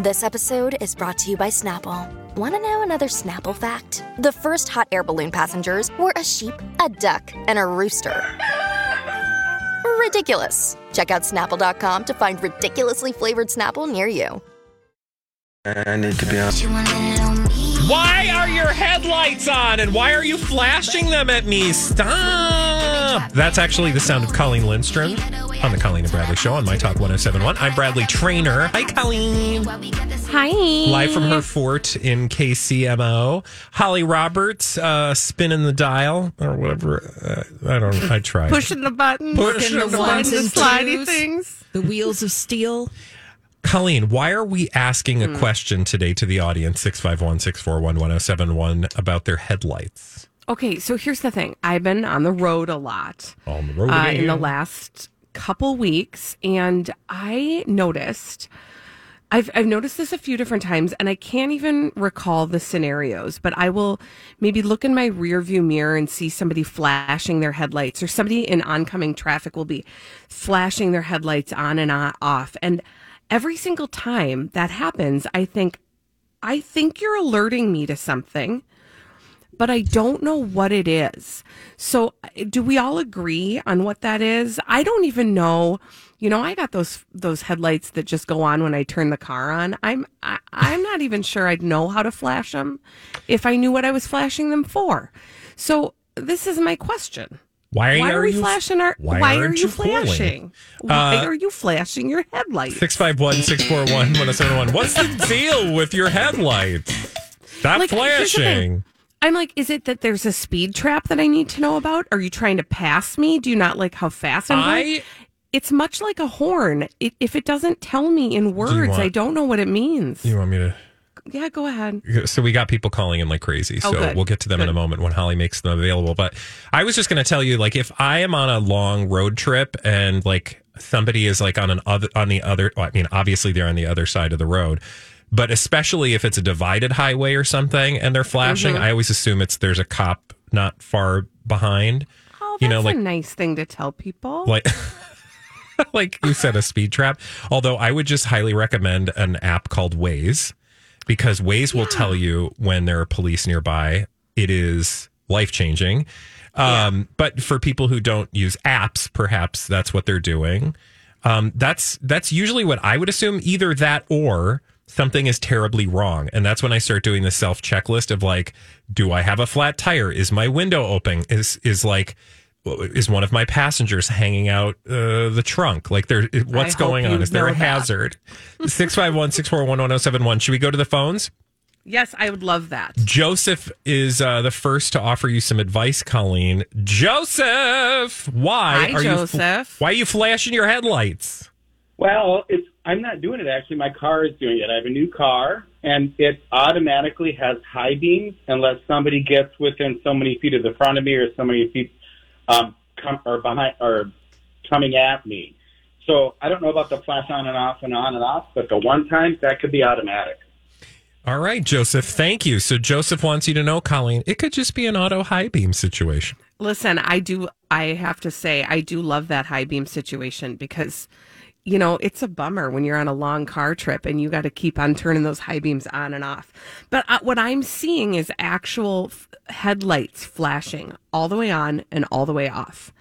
This episode is brought to you by Snapple. Want to know another Snapple fact? The first hot air balloon passengers were a sheep, a duck, and a rooster. Ridiculous. Check out Snapple.com to find ridiculously flavored Snapple near you. I need to be on. Why are your headlights on and why are you flashing them at me? Stop. That's actually the sound of Colleen Lindstrom on the Colleen and Bradley Show on My Talk 107.1. I'm Bradley Traynor. Hi, Colleen. Hi. Live from her fort in KCMO. Holly Roberts, spinning the dial or whatever. I tried. Pushing the buttons. Pushing the buttons. Slidey things. The wheels of steel. Colleen, why are we asking a question today to the audience, 651-641-1071, about their headlights? Okay, so here's the thing. I've been on the road a lot in the last couple weeks, and I noticed, I've noticed this a few different times, and I can't even recall the scenarios, but I will maybe look in my rearview mirror and see somebody flashing their headlights, or somebody in oncoming traffic will be flashing their headlights on and off, and every single time that happens, I think you're alerting me to something, but I don't know what it is. So do we all agree on what that is? I don't even know. You know, I got those headlights that just go on when I turn the car on. I'm not even sure I'd know how to flash them if I knew what I was flashing them for. So this is my question. Why are you flashing? Why are you flashing your headlights? 651-641-1071. What's the deal with your headlights? Stop flashing. I'm like, is it that there's a speed trap that I need to know about? Are you trying to pass me? Do you not like how fast I'm going? It's much like a horn. If it doesn't tell me in words, I don't know what it means. You want me to... Yeah, go ahead. So we got people calling in like crazy. So we'll get to them in a moment when Holly makes them available. But I was just going to tell you, like, if I am on a long road trip and like somebody is like obviously they're on the other side of the road, but especially if it's a divided highway or something and they're flashing, I always assume there's a cop not far behind. Oh, that's a nice thing to tell people. Like. Like you said, a speed trap. Although I would just highly recommend an app called Waze. Because Waze will tell you when there are police nearby. It is life-changing. But for people who don't use apps, perhaps that's what they're doing. That's usually what I would assume. Either that or something is terribly wrong. And that's when I start doing the self-checklist of like, do I have a flat tire? Is my window open? Is one of my passengers hanging out the trunk? Like, what's going on? Is there a hazard? 651-641-1071. Should we go to the phones? Yes, I would love that. Joseph is the first to offer you some advice, Colleen. Joseph, why are you flashing your headlights? Well, I'm not doing it, actually. My car is doing it. I have a new car, and it automatically has high beams unless somebody gets within so many feet of the front of me or so many feet coming at me. So I don't know about the flash on and off and on and off, but the one time that could be automatic. All right, Joseph, thank you. So Joseph wants you to know, Colleen, it could just be an auto high beam situation. Listen, I have to say, I do love that high beam situation because, you know, it's a bummer when you're on a long car trip and you got to keep on turning those high beams on and off. But what I'm seeing is actual headlights flashing all the way on and all the way off,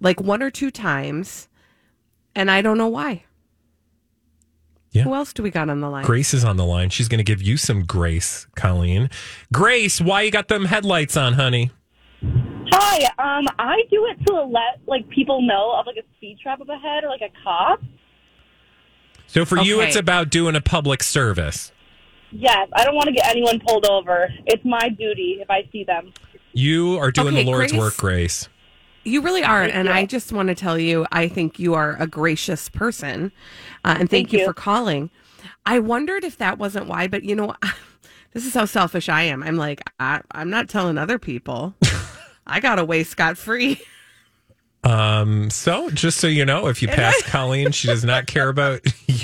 like one or two times, and I don't know why. Yeah. Who else do we got on the line? Grace is on the line. She's going to give you some grace, Colleen. Grace, why you got them headlights on, honey? Hi. I do it to let like people know of like a speed trap up ahead or like a cop. So for you, it's about doing a public service. Yes, I don't want to get anyone pulled over. It's my duty if I see them. You are doing the Lord's work, Grace. You really are, and I just want to tell you, I think you are a gracious person, and thank you for calling. I wondered if that wasn't why, but you know, this is how selfish I am. I'm like, I'm not telling other people. I got away scot-free. So just so you know, if you pass Colleen, she does not care about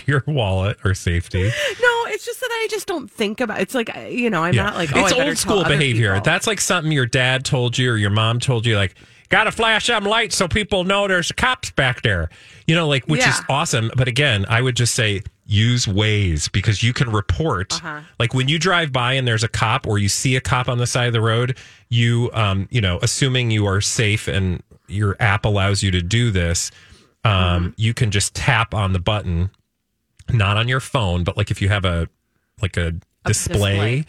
your wallet or safety. No, it's just that I just don't think about it. It's like, you know, I'm not like, oh, it's old school behavior. That's like something your dad told you or your mom told you, like, gotta flash them lights so people know there's cops back there, you know, like, which is awesome. But again, I would just say use Waze, because you can report, like when you drive by and there's a cop or you see a cop on the side of the road, you, you know, assuming you are safe and your app allows you to do this, you can just tap on the button, not on your phone, but like if you have a display.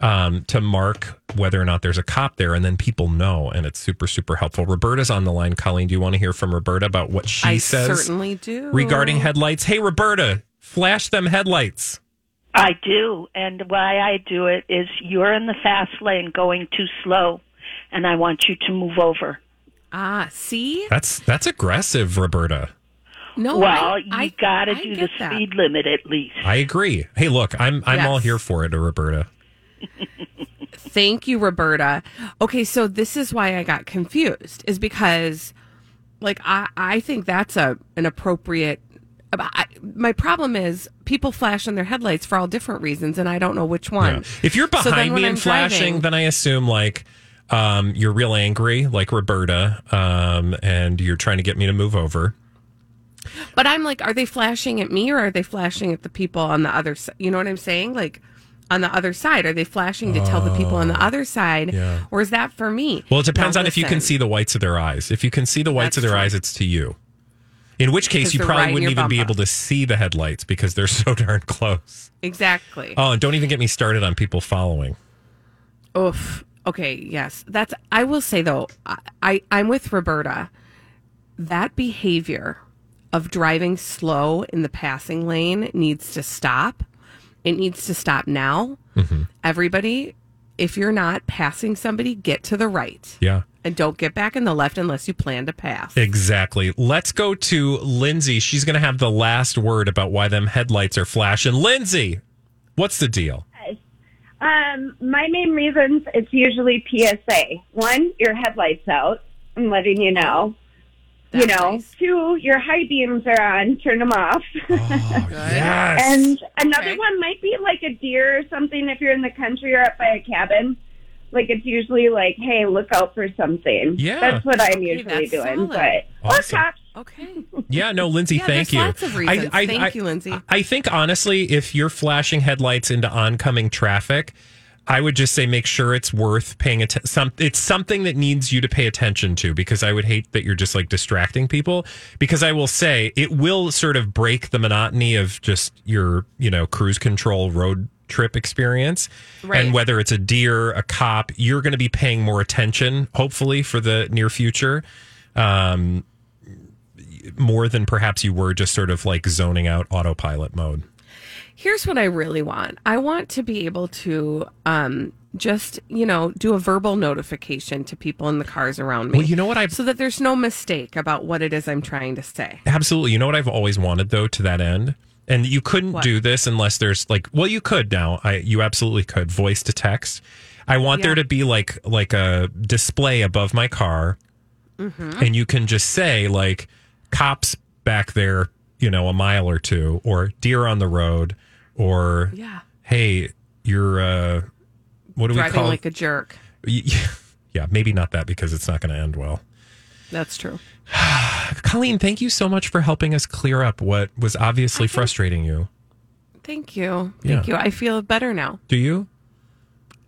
To mark whether or not there's a cop there, and then people know, and it's super, super helpful. Roberta's on the line. Colleen, do you want to hear from Roberta about what she says? I certainly do. Regarding headlights. Hey, Roberta, flash them headlights. I do, and why I do it is you're in the fast lane going too slow, and I want you to move over. Ah, see? That's aggressive, Roberta. No, well, you got to do the speed limit at least. I agree. Hey, look, I'm all here for it, Roberta. Thank you, Roberta. Okay, so this is why I got confused, is because, like, I think that's an appropriate... my problem is people flash on their headlights for all different reasons, and I don't know which one. Yeah. If you're behind me and flashing, then I assume, like, you're real angry, like Roberta, and you're trying to get me to move over. But I'm like, are they flashing at me, or are they flashing at the people on the other side? You know what I'm saying? Like... on the other side? Are they flashing to tell the people on the other side? Yeah. Or is that for me? Well, it depends on if you can see the whites of their eyes. If you can see the whites of their eyes, it's to you. In which case, you probably wouldn't even be able to see the headlights because they're so darn close. Exactly. Oh, and don't even get me started on people following. Oof. Okay, yes. I will say, though, I'm with Roberta. That behavior of driving slow in the passing lane needs to stop. It needs to stop now. Mm-hmm. Everybody, if you're not passing somebody, get to the right. Yeah. And don't get back in the left unless you plan to pass. Exactly. Let's go to Lindsay. She's going to have the last word about why them headlights are flashing. Lindsay, what's the deal? My main reasons, it's usually PSA. One, your headlights out. I'm letting you know. That's nice. Two, your high beams are on. Turn them off. Oh, yes. And another one might be like a deer or something if you're in the country or up by a cabin. Like, it's usually like, hey, look out for something. Yeah. That's what I'm usually doing. Solid. But awesome. Or cops. Okay. Yeah, no, Lindsay, thank you. Lots of reasons. Thank you, Lindsay. I think, honestly, if you're flashing headlights into oncoming traffic, I would just say make sure it's worth paying attention. It's something that needs you to pay attention to, because I would hate that you're just like distracting people, because I will say it will sort of break the monotony of just your, cruise control road trip experience. Right. And whether it's a deer, a cop, you're going to be paying more attention, hopefully, for the near future. More than perhaps you were just sort of like zoning out autopilot mode. Here's what I really want. I want to be able to do a verbal notification to people in the cars around me. Well, you know what? So that there's no mistake about what it is I'm trying to say. Absolutely. You know what I've always wanted, though, to that end? And you couldn't do this unless there's like, well, you could now. You absolutely could. Voice to text. I want there to be like a display above my car. Mm-hmm. And you can just say, like, cops back there, a mile or two, or deer on the road, or hey, you're what do we call it? Driving like a jerk. Yeah, maybe not that, because it's not going to end well. That's true. Colleen, thank you so much for helping us clear up what was obviously frustrating you. Thank you. Thank you. I feel better now. Do you?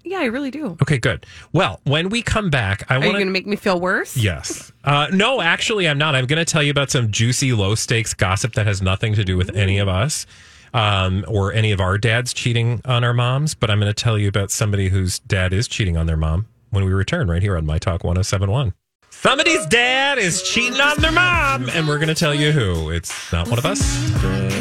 Yeah, I really do. Okay, good. Well, when we come back, are you going to make me feel worse? Yes. No, actually, I'm not. I'm going to tell you about some juicy, low-stakes gossip that has nothing to do with any of us or any of our dads cheating on our moms. But I'm going to tell you about somebody whose dad is cheating on their mom when we return right here on My Talk 107.1. Somebody's dad is cheating on their mom, and we're going to tell you who. It's not one of us.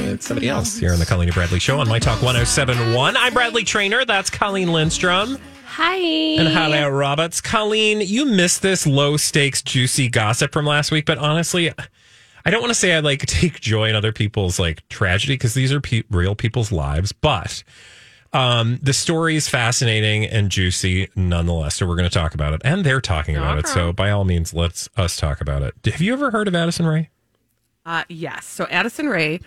It's somebody else here on the Colleen and Bradley Show on My Talk 107.1. I'm Bradley Traynor. That's Colleen Lindstrom. Hi. And Holly Roberts. Colleen, you missed this low-stakes, juicy gossip from last week, but honestly, I don't want to say I like take joy in other people's like tragedy because these are real people's lives, but the story is fascinating and juicy nonetheless. So we're going to talk about it, and they're talking about it. So by all means, let's us talk about it. Have you ever heard of Addison Rae? Yes. So Addison Rae,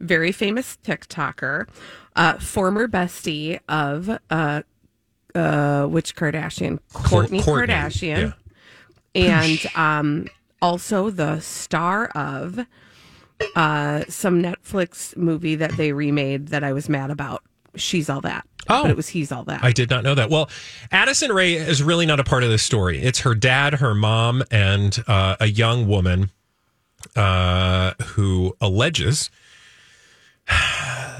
very famous TikToker, former bestie of which Kardashian? Kourtney Kardashian, and also the star of some Netflix movie that they remade that I was mad about. She's All That. Oh, but it was He's All That. I did not know that. Well, Addison Rae is really not a part of this story. It's her dad, her mom, and a young woman who alleges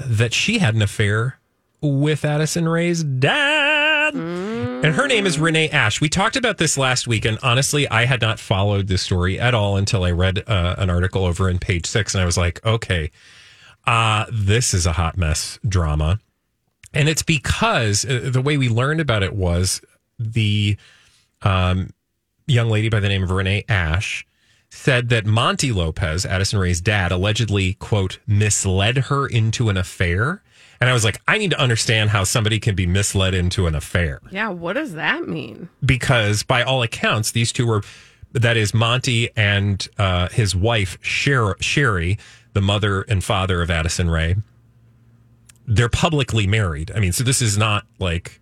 that she had an affair with Addison Rae's dad. And her name is Renee Ashe. We talked about this last week, and honestly, I had not followed this story at all until I read an article over in Page Six, and I was like, okay, this is a hot mess drama. And it's because the way we learned about it was the young lady by the name of Renee Ashe said that Monty Lopez, Addison Rae's dad, allegedly, quote, misled her into an affair. And I was like, I need to understand how somebody can be misled into an affair. Yeah, what does that mean? Because by all accounts, these two were, that is Monty and his wife, Sherry, the mother and father of Addison Rae. They're publicly married. I mean, so this is not like,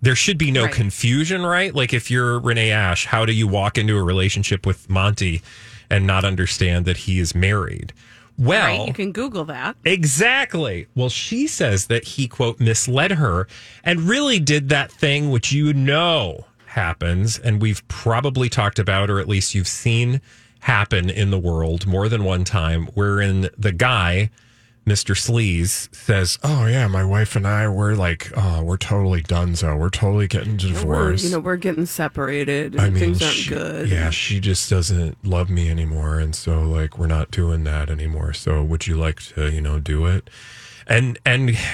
there should be no confusion, right? Like if you're Renee Ashe, how do you walk into a relationship with Monty and not understand that he is married? Well, right, you can Google that. Exactly. Well, she says that he, quote, misled her and really did that thing which you know happens, and we've probably talked about, or at least you've seen happen in the world more than one time, wherein the guy, Mr. Sleaze, says, oh, yeah, my wife and I, we're like, oh, we're totally donezo. We're totally getting divorced. We're getting separated. I mean, things aren't good. Yeah, she just doesn't love me anymore. And so, like, we're not doing that anymore. So would you like to, do it? And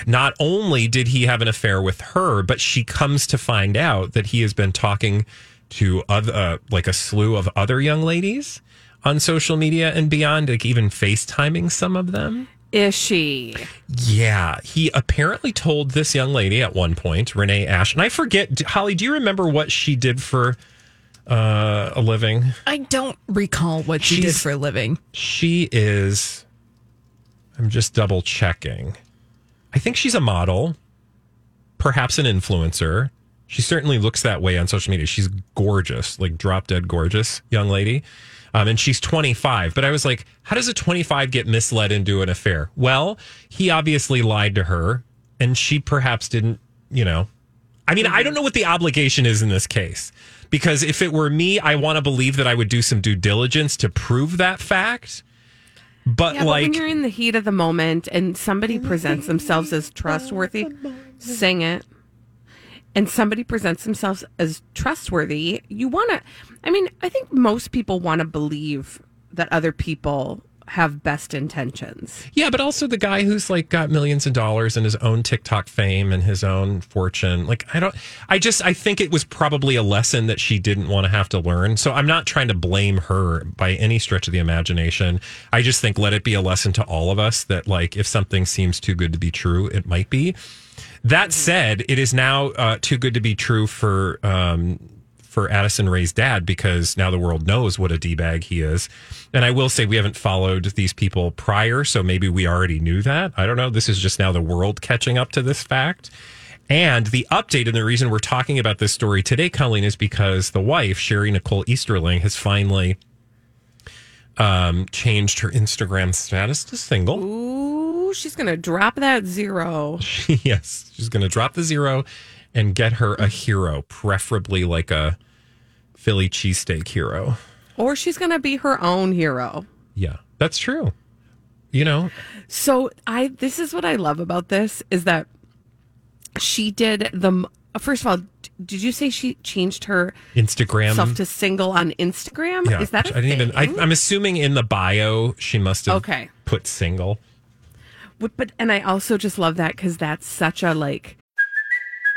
not only did he have an affair with her, but she comes to find out that he has been talking to other, like a slew of other young ladies on social media and beyond, like even FaceTiming some of them. Is she? Yeah. He apparently told this young lady at one point, Renee Ashe, and I forget, Holly, do you remember what she did for a living? I don't recall what she did for a living. She is, I'm just double checking. I think she's a model, perhaps an influencer. She certainly looks that way on social media. She's gorgeous, like drop dead gorgeous young lady. And she's 25. But I was like, how does a 25 get misled into an affair? Well, he obviously lied to her, and she perhaps didn't, I mean, I don't know what the obligation is in this case, because if it were me, I want to believe that I would do some due diligence to prove that fact. But but when you're in the heat of the moment and somebody presents themselves as trustworthy, you want to, I think most people want to believe that other people have best intentions. Yeah, but also the guy who's like got millions of dollars and his own TikTok fame and his own fortune. Like, I think it was probably a lesson that she didn't want to have to learn. So I'm not trying to blame her by any stretch of the imagination. I just think let it be a lesson to all of us that like, if something seems too good to be true, it might be. That said, it is now too good to be true for Addison Rae's dad, because now the world knows what a D-bag he is. And I will say we haven't followed these people prior, so maybe we already knew that. I don't know. This is just now the world catching up to this fact. And the update and the reason we're talking about this story today, Colleen, is because the wife, Sherry Nicole Easterling, has finally changed her Instagram status to single. Ooh, she's going to drop that zero. Yes, she's going to drop the zero and get her a hero, preferably like a Philly cheesesteak hero. Or she's going to be her own hero. Yeah, that's true. So this is what I love about this, is that she did the... First of all, did you say she changed her Instagram self to single on Instagram? Yeah, is that a thing? I'm assuming in the bio she must have put single. But I also just love that, because that's such a like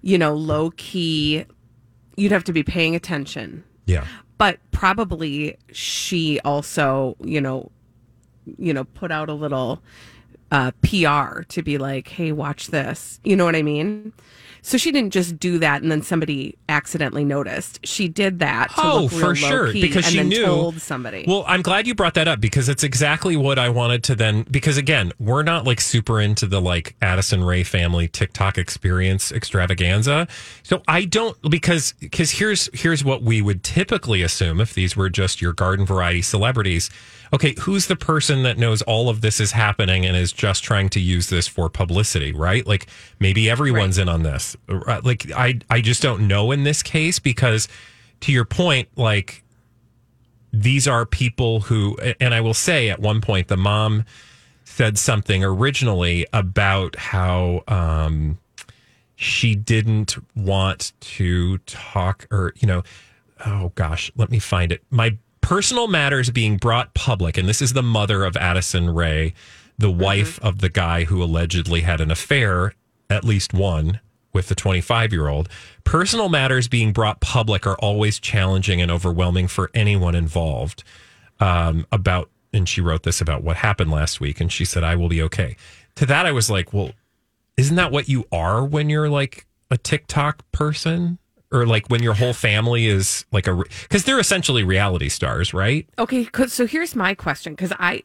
You know, low key, you'd have to be paying attention. Yeah. But probably she also, you know, put out a little PR to be like, hey, watch this. You know what I mean? So she didn't just do that and then somebody accidentally noticed. She did that to look real low-key, because she knew, told somebody. Well, I'm glad you brought that up, because it's exactly what I wanted to then, because again, we're not like super into the like Addison Rae family TikTok experience extravaganza. So I don't, because here's what we would typically assume if these were just your garden variety celebrities. Okay, who's the person that knows all of this is happening and is just trying to use this for publicity, right? Like maybe everyone's in on this. Like I just don't know in this case, because to your point, like these are people who, and I will say at one point the mom said something originally about how she didn't want to talk, or let me find it. My personal matters being brought public, and this is the mother of Addison Rae, the wife of the guy who allegedly had an affair, at least one, with the 25-year-old. Personal matters being brought public are always challenging and overwhelming for anyone involved. And she wrote this about what happened last week, and she said, I will be okay. To that, I was like, well, isn't that what you are when you're like a TikTok person? Or like when your whole family is like because they're essentially reality stars, right? Okay, so here's my question, because I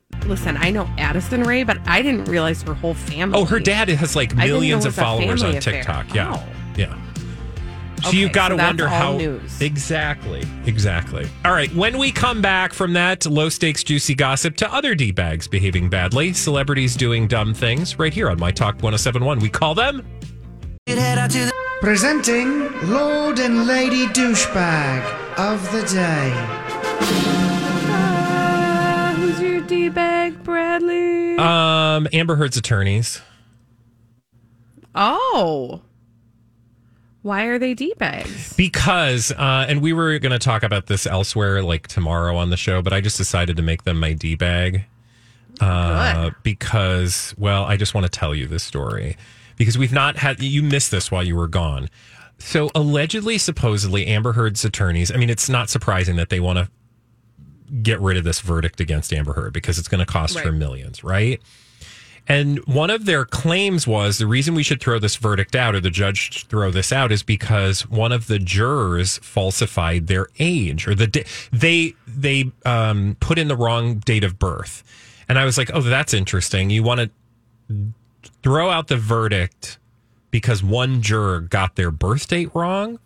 know Addison Rae, but I didn't realize her whole family. Oh, her dad has like millions of followers on TikTok. Affair. Yeah, yeah. So okay, you've got to wonder how. News. Exactly. All right, when we come back from that low stakes juicy gossip to other d-bags behaving badly, celebrities doing dumb things, right here on My Talk 107.1, we call them. Head out to the. Presenting Lord and Lady Douchebag of the Day. Who's your D-bag, Bradley? Amber Heard's attorneys. Oh. Why are they D-bags? Because, and we were going to talk about this elsewhere, like tomorrow on the show, but I just decided to make them my D-bag. Because, well, I just want to tell you this story. Because we've not had, you missed this while you were gone. So allegedly, supposedly, Amber Heard's attorneys, I mean, it's not surprising that they want to get rid of this verdict against Amber Heard, because it's going to cost her millions, right? And one of their claims was the reason we should throw this verdict out, or the judge should throw this out, is because one of the jurors falsified their age, or they put in the wrong date of birth. And I was like, oh, that's interesting. You want to throw out the verdict because one juror got their birth date wrong?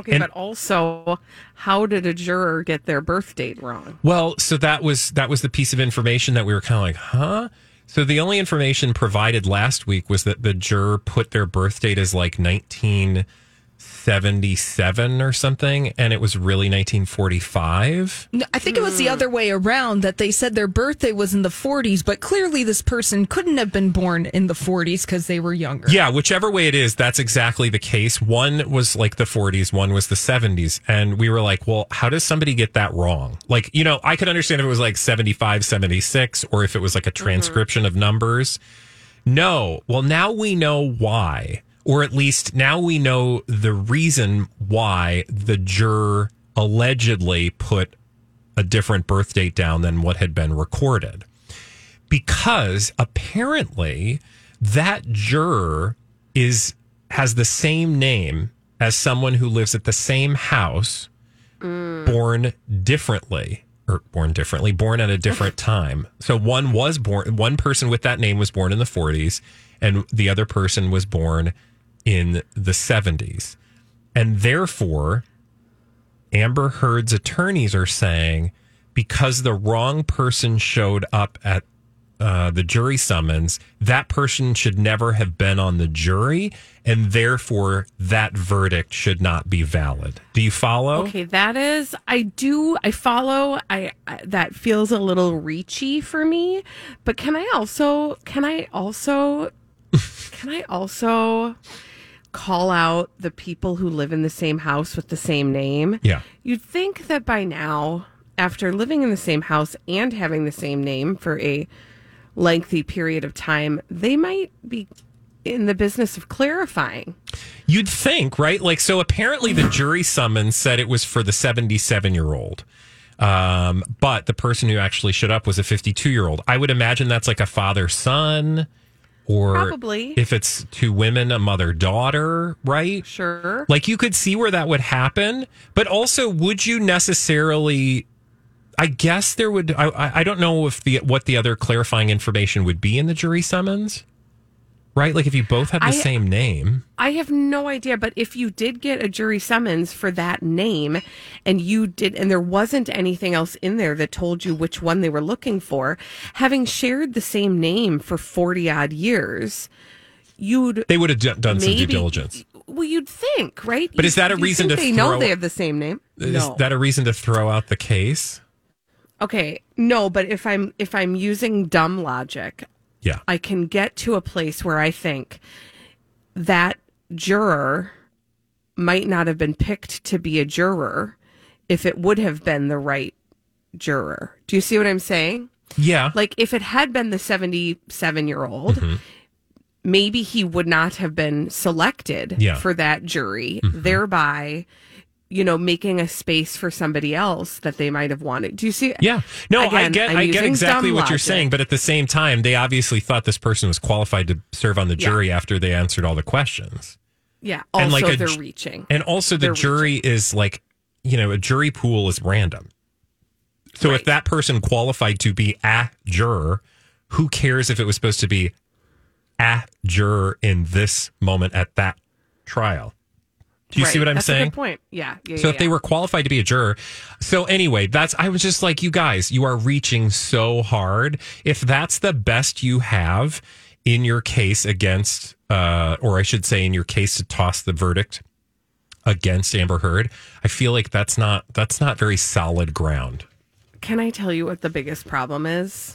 Okay, but also, how did a juror get their birth date wrong? Well, so that was the piece of information that we were kind of like, huh? So the only information provided last week was that the juror put their birth date as like 1977 or something, and it was really 1945. No, I think it was the other way around, that they said their birthday was in the 40s, but clearly this person couldn't have been born in the 40s because they were younger. Yeah, whichever way it is, that's exactly the case. One was like the 40s, one was the 70s, and we were like, well, how does somebody get that wrong? Like, you know, I could understand if it was like 75, 76, or if it was like a transcription of numbers. No. Well, now we know why. Or at least now we know the reason why the juror allegedly put a different birth date down than what had been recorded. Because apparently that juror is has the same name as someone who lives at the same house, born at a different time. So one person with that name was born in the 40s and the other person was born in the 70s. And therefore, Amber Heard's attorneys are saying, because the wrong person showed up at the jury summons, that person should never have been on the jury, and therefore that verdict should not be valid. Do you follow? Okay, that is, I do, I follow. I that feels a little reachy for me, but can I also call out the people who live in the same house with the same name? Yeah. You'd think that by now, after living in the same house and having the same name for a lengthy period of time, they might be in the business of clarifying. You'd think, right? Like, so apparently the jury summons said it was for the 77-year-old. But the person who actually showed up was a 52-year-old. I would imagine that's like a father-son, or probably, if it's two women, a mother-daughter, right? Sure. Like, you could see where that would happen. But also, would you necessarily... I guess there would. I don't know if what the other clarifying information would be in the jury summons, right? Like if you both had the same name. I have no idea. But if you did get a jury summons for that name, and you did, and there wasn't anything else in there that told you which one they were looking for, having shared the same name for 40 odd years, they would have done some due diligence. Well, you'd think, right? But is that a reason to throw? They know they have the same name. Is that a reason to throw out the case? Okay, no, but if I'm using dumb logic, yeah, I can get to a place where I think that juror might not have been picked to be a juror if it would have been the right juror. Do you see what I'm saying? Yeah. Like if it had been the 77-year-old, mm-hmm. maybe he would not have been selected for that jury, mm-hmm. thereby... you know, making a space for somebody else that they might have wanted. Do you see? Yeah. No, again, I get exactly what you're saying, but at the same time, they obviously thought this person was qualified to serve on the jury after they answered all the questions. Yeah. Also, and like they're reaching. And also the jury is like, you know, a jury pool is random. So if that person qualified to be a juror, who cares if it was supposed to be a juror in this moment at that trial? Do you see what I'm saying? That's a good point. Yeah. So if they were qualified to be a juror. So anyway, I was just like, you guys, you are reaching so hard. If that's the best you have in your case against, or I should say in your case to toss the verdict against Amber Heard, I feel like that's not very solid ground. Can I tell you what the biggest problem is?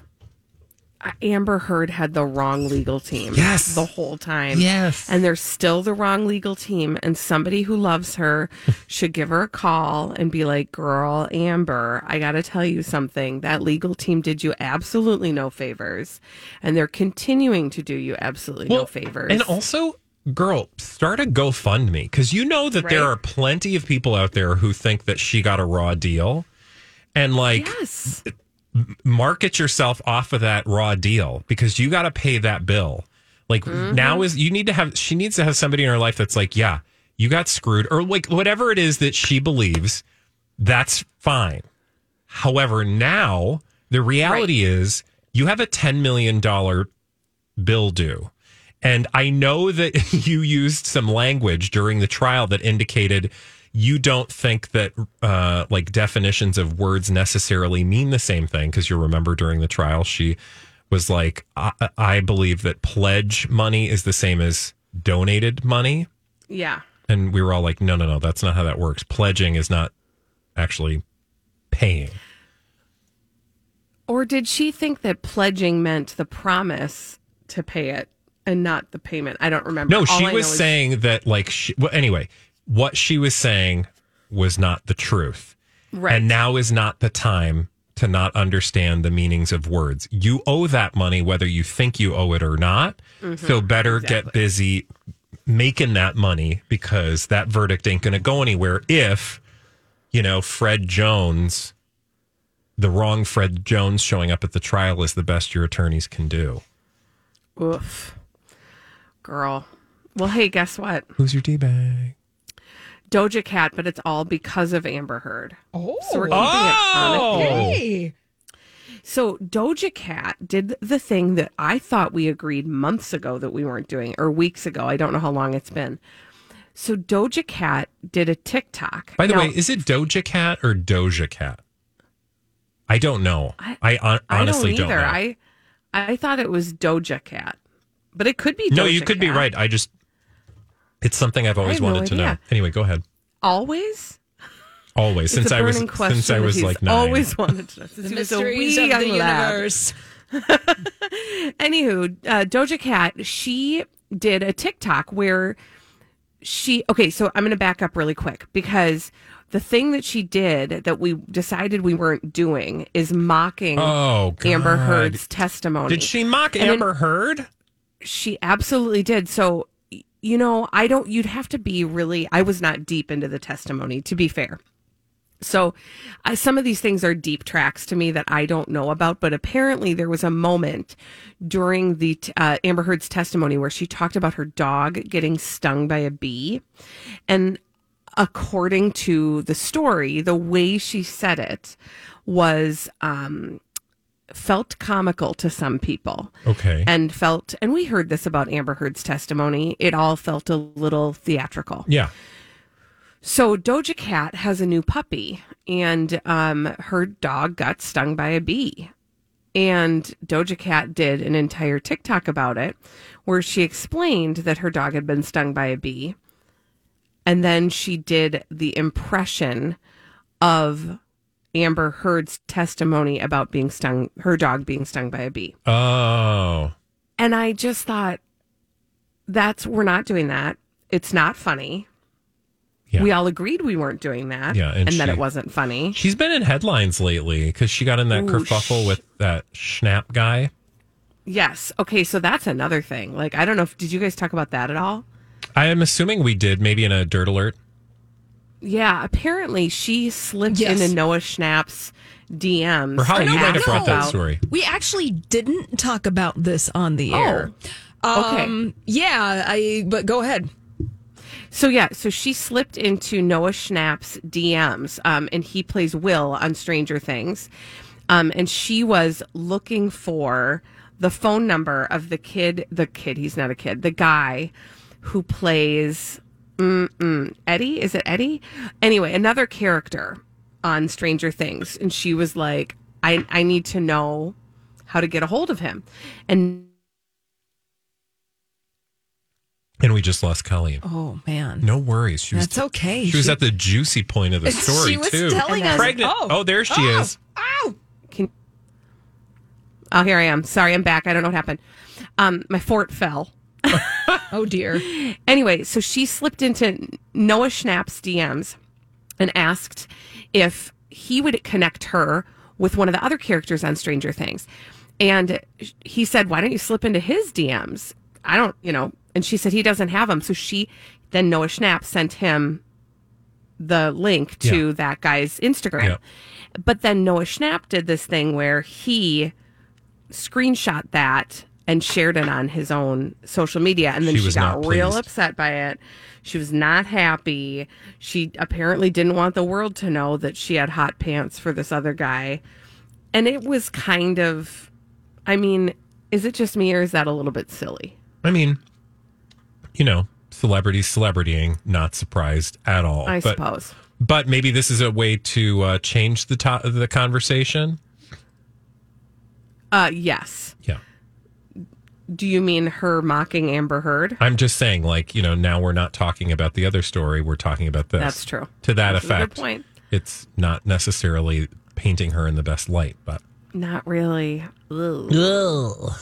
Amber Heard had the wrong legal team the whole time. Yes. And there's still the wrong legal team. And somebody who loves her should give her a call and be like, girl, Amber, I got to tell you something. That legal team did you absolutely no favors. And they're continuing to do you absolutely no favors. And also, girl, start a GoFundMe. Because you know that there are plenty of people out there who think that she got a raw deal. And like... yes. Market yourself off of that raw deal because you got to pay that bill. Like mm-hmm. She needs to have somebody in her life that's like, yeah, you got screwed, or like whatever it is that she believes, that's fine. However, now the reality is you have a $10 million bill due. And I know that you used some language during the trial that indicated you don't think that like definitions of words necessarily mean the same thing, because you remember during the trial she was like, I believe that pledge money is the same as donated money. Yeah. And we were all like, no, that's not how that works. Pledging is not actually paying. Or did she think that pledging meant the promise to pay it and not the payment? I don't remember. No, she was saying that like, anyway... what she was saying was not the truth. Right. And now is not the time to not understand the meanings of words. You owe that money, whether you think you owe it or not. Mm-hmm. So better get busy making that money, because that verdict ain't going to go anywhere if, you know, Fred Jones, the wrong Fred Jones showing up at the trial is the best your attorneys can do. Oof. Girl. Well, hey, guess what? Who's your teabag? Doja Cat, but it's all because of Amber Heard. Oh. So we're keeping it on a theme. So Doja Cat did the thing that I thought we agreed months ago that we weren't doing, or weeks ago. I don't know how long it's been. So Doja Cat did a TikTok. By the way, is it Doja Cat or Doja Cat? I don't know. I honestly don't know. I thought it was Doja Cat, but it could be Doja Cat. No, you could be right. It's something I've always wanted to know. Anyway, go ahead. Always. Since I was like 9. Always wanted to know. The mysteries of the universe. Anywho, Doja Cat, she did a TikTok where so I'm going to back up really quick, because the thing that she did that we decided we weren't doing is mocking Amber Heard's testimony. Did she mock Amber Heard? She absolutely did. So, you know, you'd have to be really, I was not deep into the testimony, to be fair. So some of these things are deep tracks to me that I don't know about, but apparently there was a moment during the Amber Heard's testimony where she talked about her dog getting stung by a bee. And according to the story, the way she said it was felt comical to some people. Okay. And we heard this about Amber Heard's testimony. It all felt a little theatrical. Yeah. So Doja Cat has a new puppy, and her dog got stung by a bee. And Doja Cat did an entire TikTok about it, where she explained that her dog had been stung by a bee. And then she did the impression of Amber Heard's testimony about her dog being stung by a bee. Oh. And I just thought, we're not doing that. It's not funny. Yeah. We all agreed we weren't doing that, and that it wasn't funny. She's been in headlines lately because she got in that kerfuffle with that Schnapp guy. Yes. Okay, so that's another thing. Like, I don't know, did you guys talk about that at all? I am assuming we did, maybe in a Dirt Alert. Yeah, apparently she slipped into Noah Schnapp's DMs. Or Holly, you might have brought that story. We actually didn't talk about this on the air. Okay. Yeah, but go ahead. So she slipped into Noah Schnapp's DMs, and he plays Will on Stranger Things. And she was looking for the phone number of he's not a kid, the guy who plays Eddie. Is it Eddie? Anyway, another character on Stranger Things. And she was like, I need to know how to get a hold of him. And we just lost Colleen. Oh, man. No worries. That's okay. She was at the juicy point of the story, too. She was telling us. Pregnant. Oh, there she is. Oh. Here I am. Sorry, I'm back. I don't know what happened. My fort fell. Oh, dear. Anyway, so she slipped into Noah Schnapp's DMs and asked if he would connect her with one of the other characters on Stranger Things. And he said, why don't you slip into his DMs? I don't, And she said he doesn't have them. So Noah Schnapp sent him the link to that guy's Instagram. Yeah. But then Noah Schnapp did this thing where he screenshot that and shared it on his own social media. And then she got real upset by it. She was not happy. She apparently didn't want the world to know that she had hot pants for this other guy. And it was kind of, is it just me or is that a little bit silly? Celebritying, not surprised at all. I suppose. But maybe this is a way to change the conversation? Yes. Yeah. Do you mean her mocking Amber Heard? I'm just saying, now we're not talking about the other story. We're talking about this. That's true. To that effect. Good point. It's not necessarily painting her in the best light, but... Not really. Ugh.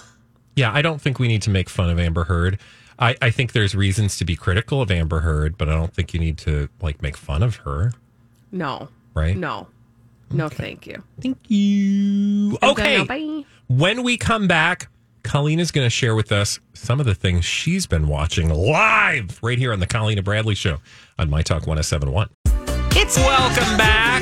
Yeah, I don't think we need to make fun of Amber Heard. I think there's reasons to be critical of Amber Heard, but I don't think you need to make fun of her. No. Right? No. Okay. No, thank you. Thank you. Okay. Bye. When we come back, Colleen is going to share with us some of the things she's been watching live right here on the Colleen and Bradley Show on My Talk 107.1. It's welcome back.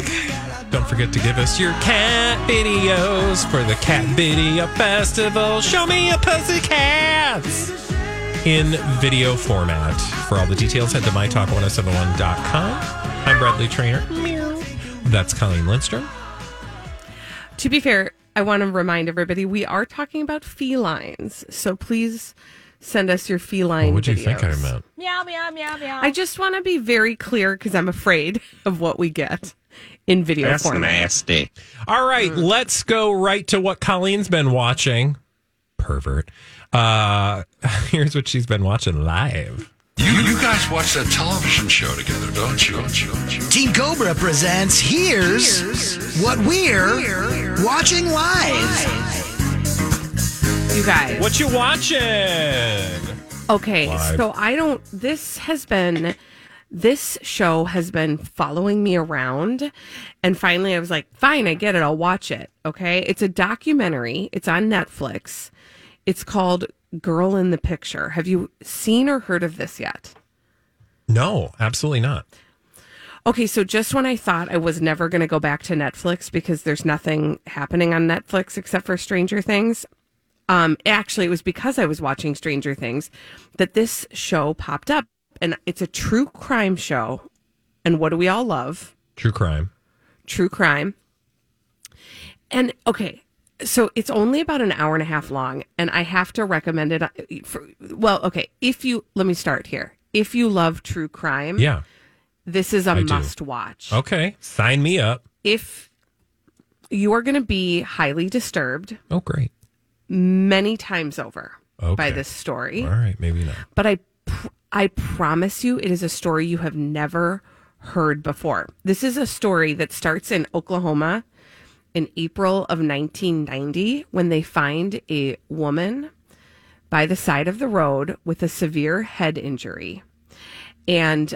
Don't forget to give us your cat videos for the Cat Video Festival. Show me your pussycats. in video format. For all the details, head to mytalk1071.com. I'm Bradley Traynor. That's Colleen Lindstrom. To be fair, I want to remind everybody we are talking about felines, so please send us your feline. What would you think I meant? Meow, meow, meow, meow. I just want to be very clear because I'm afraid of what we get in video format. That's nasty. All right, let's go right to what Colleen's been watching. Pervert. Here's what she's been watching live. You guys watch that television show together, don't you? Team Cobra presents Here's What we're Watching Live. You guys. What you watching? Okay, live. So I don't... This show has been following me around, and finally I was like, fine, I get it, I'll watch it, okay? It's a documentary. It's on Netflix. It's called Girl in the Picture. Have you seen or heard of this yet? No, absolutely not. Okay, so just when I thought I was never going to go back to Netflix because there's nothing happening on Netflix except for Stranger Things, actually it was because I was watching Stranger Things that this show popped up. And it's a true crime show. And what do we all love? True crime. And okay, so it's only about an hour and a half long. And I have to recommend it. Let me start here. If you love true crime, yeah, this is a must watch. Okay, sign me up. If you are going to be highly disturbed. Oh, great. Many times over by this story. All right, maybe not. But I promise you it is a story you have never heard before. This is a story that starts in Oklahoma in April of 1990 when they find a woman by the side of the road with a severe head injury. And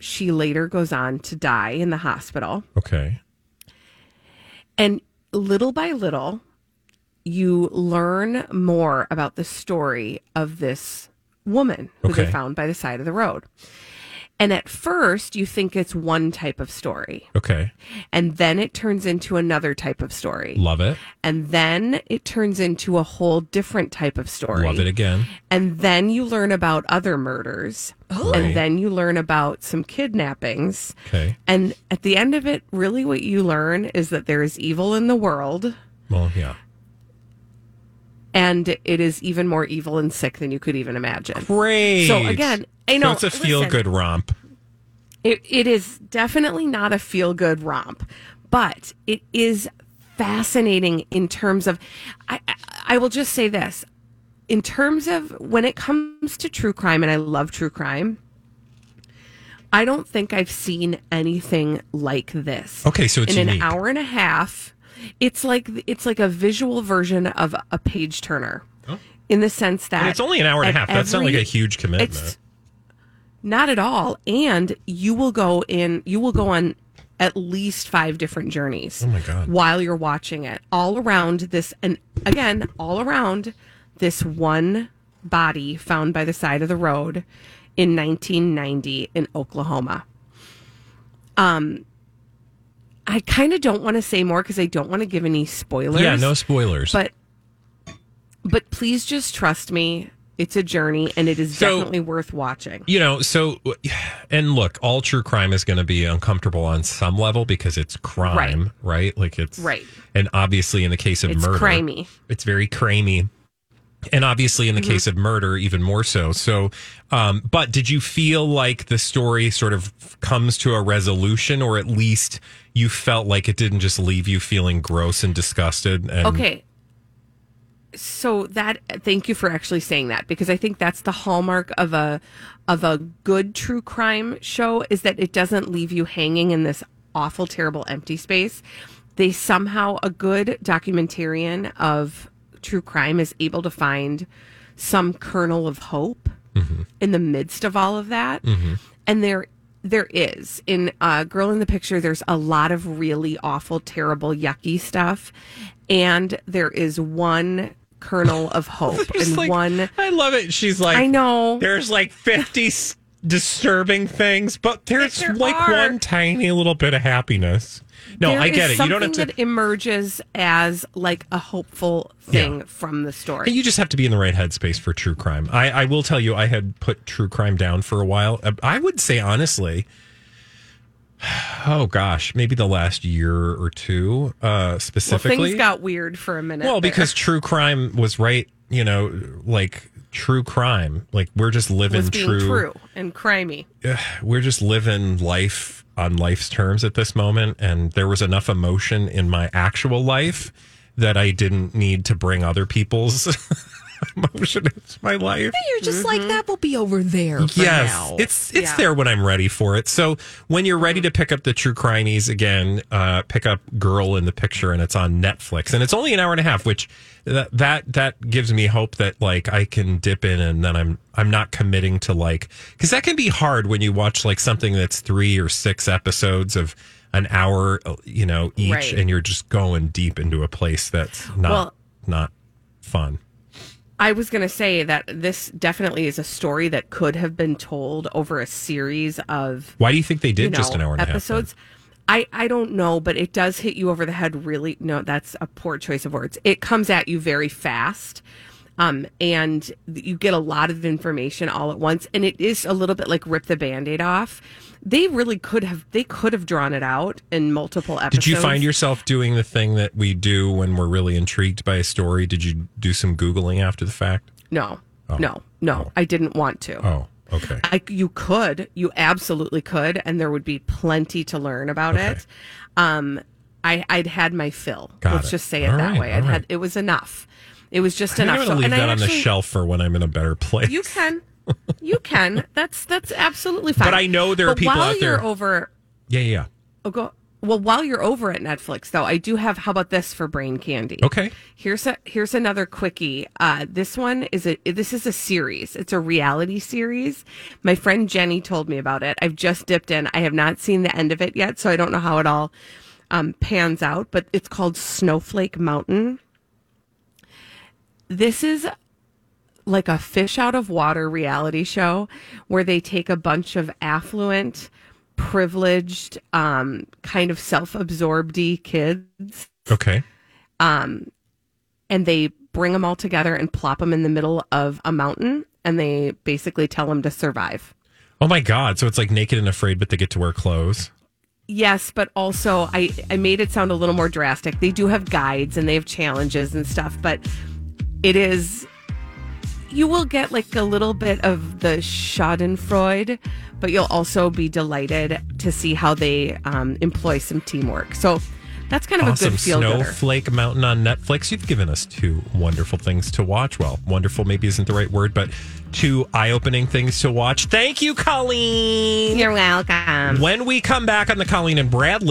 She later goes on to die in the hospital. Okay. And little by little, you learn more about the story of this woman who they found by the side of the road. And at first, you think it's one type of story. Okay. And then it turns into another type of story. Love it. And then it turns into a whole different type of story. Love it again. And then you learn about other murders. Oh. And then you learn about some kidnappings. Okay. And at the end of it, really what you learn is that there is evil in the world. Well, yeah. And it is even more evil and sick than you could even imagine. Great. So again, I know. So it's a feel-good romp. It is definitely not a feel-good romp, but it is fascinating in terms of, I will just say this, in terms of when it comes to true crime, and I love true crime, I don't think I've seen anything like this. Okay, so it's unique. In an hour and a half... It's like a visual version of a page turner, in the sense that, and it's only an hour and a half. That's not like a huge commitment. It's not at all. And you will go on at least 5 different journeys. Oh my God! While you're watching it, all around this one body found by the side of the road in 1990 in Oklahoma. I kind of don't want to say more because I don't want to give any spoilers. Yeah, no spoilers. But please just trust me. It's a journey, and it is definitely worth watching. You know, and look, all true crime is going to be uncomfortable on some level because it's crime, right? Like it's right. And obviously in the case of murder, it's crimey. It's very crimey. And obviously in the case of murder, even more so. So, but did you feel like the story sort of comes to a resolution, or at least you felt like it didn't just leave you feeling gross and disgusted? And okay. So that, thank you for actually saying that, because I think that's the hallmark of a good true crime show, is that it doesn't leave you hanging in this awful, terrible, empty space. They somehow, a good documentarian of true crime is able to find some kernel of hope in the midst of all of that. And there is. In Girl in the Picture, there's a lot of really awful, terrible, yucky stuff. And there is one kernel of hope. And like, one. I love it. She's like, I know. There's like 50 disturbing things, but there are one tiny little bit of happiness. No, I get it. You don't have to. Something that emerges as like a hopeful thing from the story. You just have to be in the right headspace for true crime. I will tell you, I had put true crime down for a while. I would say, honestly, oh gosh, maybe the last year or two specifically. Well, things got weird for a minute. Well, because true crime was right, you know, like true crime. Like we're just living true and crimey. We're just living life on life's terms at this moment, and there was enough emotion in my actual life that I didn't need to bring other people's emotion into my life. You're just like, that will be over there for now. It's there when I'm ready for it. So when you're ready to pick up the true crimies again, pick up Girl in the Picture, and it's on Netflix, and it's only an hour and a half, which that gives me hope that like I can dip in, and then I'm not committing to like, because that can be hard when you watch like something that's 3 or 6 episodes of an hour, you know, each, and you're just going deep into a place that's not fun. I was going to say that this definitely is a story that could have been told over a series of. Why do you think they did just an hour and episodes? A half? I don't know, but it does hit you over the head. Really, no, that's a poor choice of words. It comes at you very fast, and you get a lot of information all at once. And it is a little bit like rip the Band-Aid off. They really could have. They could have drawn it out in multiple episodes. Did you find yourself doing the thing that we do when we're really intrigued by a story? Did you do some Googling after the fact? No, no. I didn't want to. Oh, okay. You absolutely could, and there would be plenty to learn about it. I'd had my fill. Let's just say it that way. It was enough. It was just enough. I'm going to leave that on the shelf for when I'm in a better place. You can. You can. That's absolutely fine. But I know there are people out there. While you're over at Netflix, though, I do have. How about this for brain candy? Okay. Here's another quickie. This one is a series. It's a reality series. My friend Jenny told me about it. I've just dipped in. I have not seen the end of it yet, so I don't know how it all pans out. But it's called Snowflake Mountain. This is like a fish out of water reality show where they take a bunch of affluent, privileged, kind of self-absorbed-y kids. Okay. And they bring them all together and plop them in the middle of a mountain, and they basically tell them to survive. Oh my God. So it's like Naked and Afraid, but they get to wear clothes. Yes, but also I made it sound a little more drastic. They do have guides and they have challenges and stuff, but it is. You will get like a little bit of the schadenfreude, but you'll also be delighted to see how they employ some teamwork. So that's kind of a good feel. Snowflake Mountain on Netflix. You've given us 2 wonderful things to watch. Well, wonderful maybe isn't the right word, but 2 eye-opening things to watch. Thank you, Colleen. You're welcome. When we come back on the Colleen and Bradley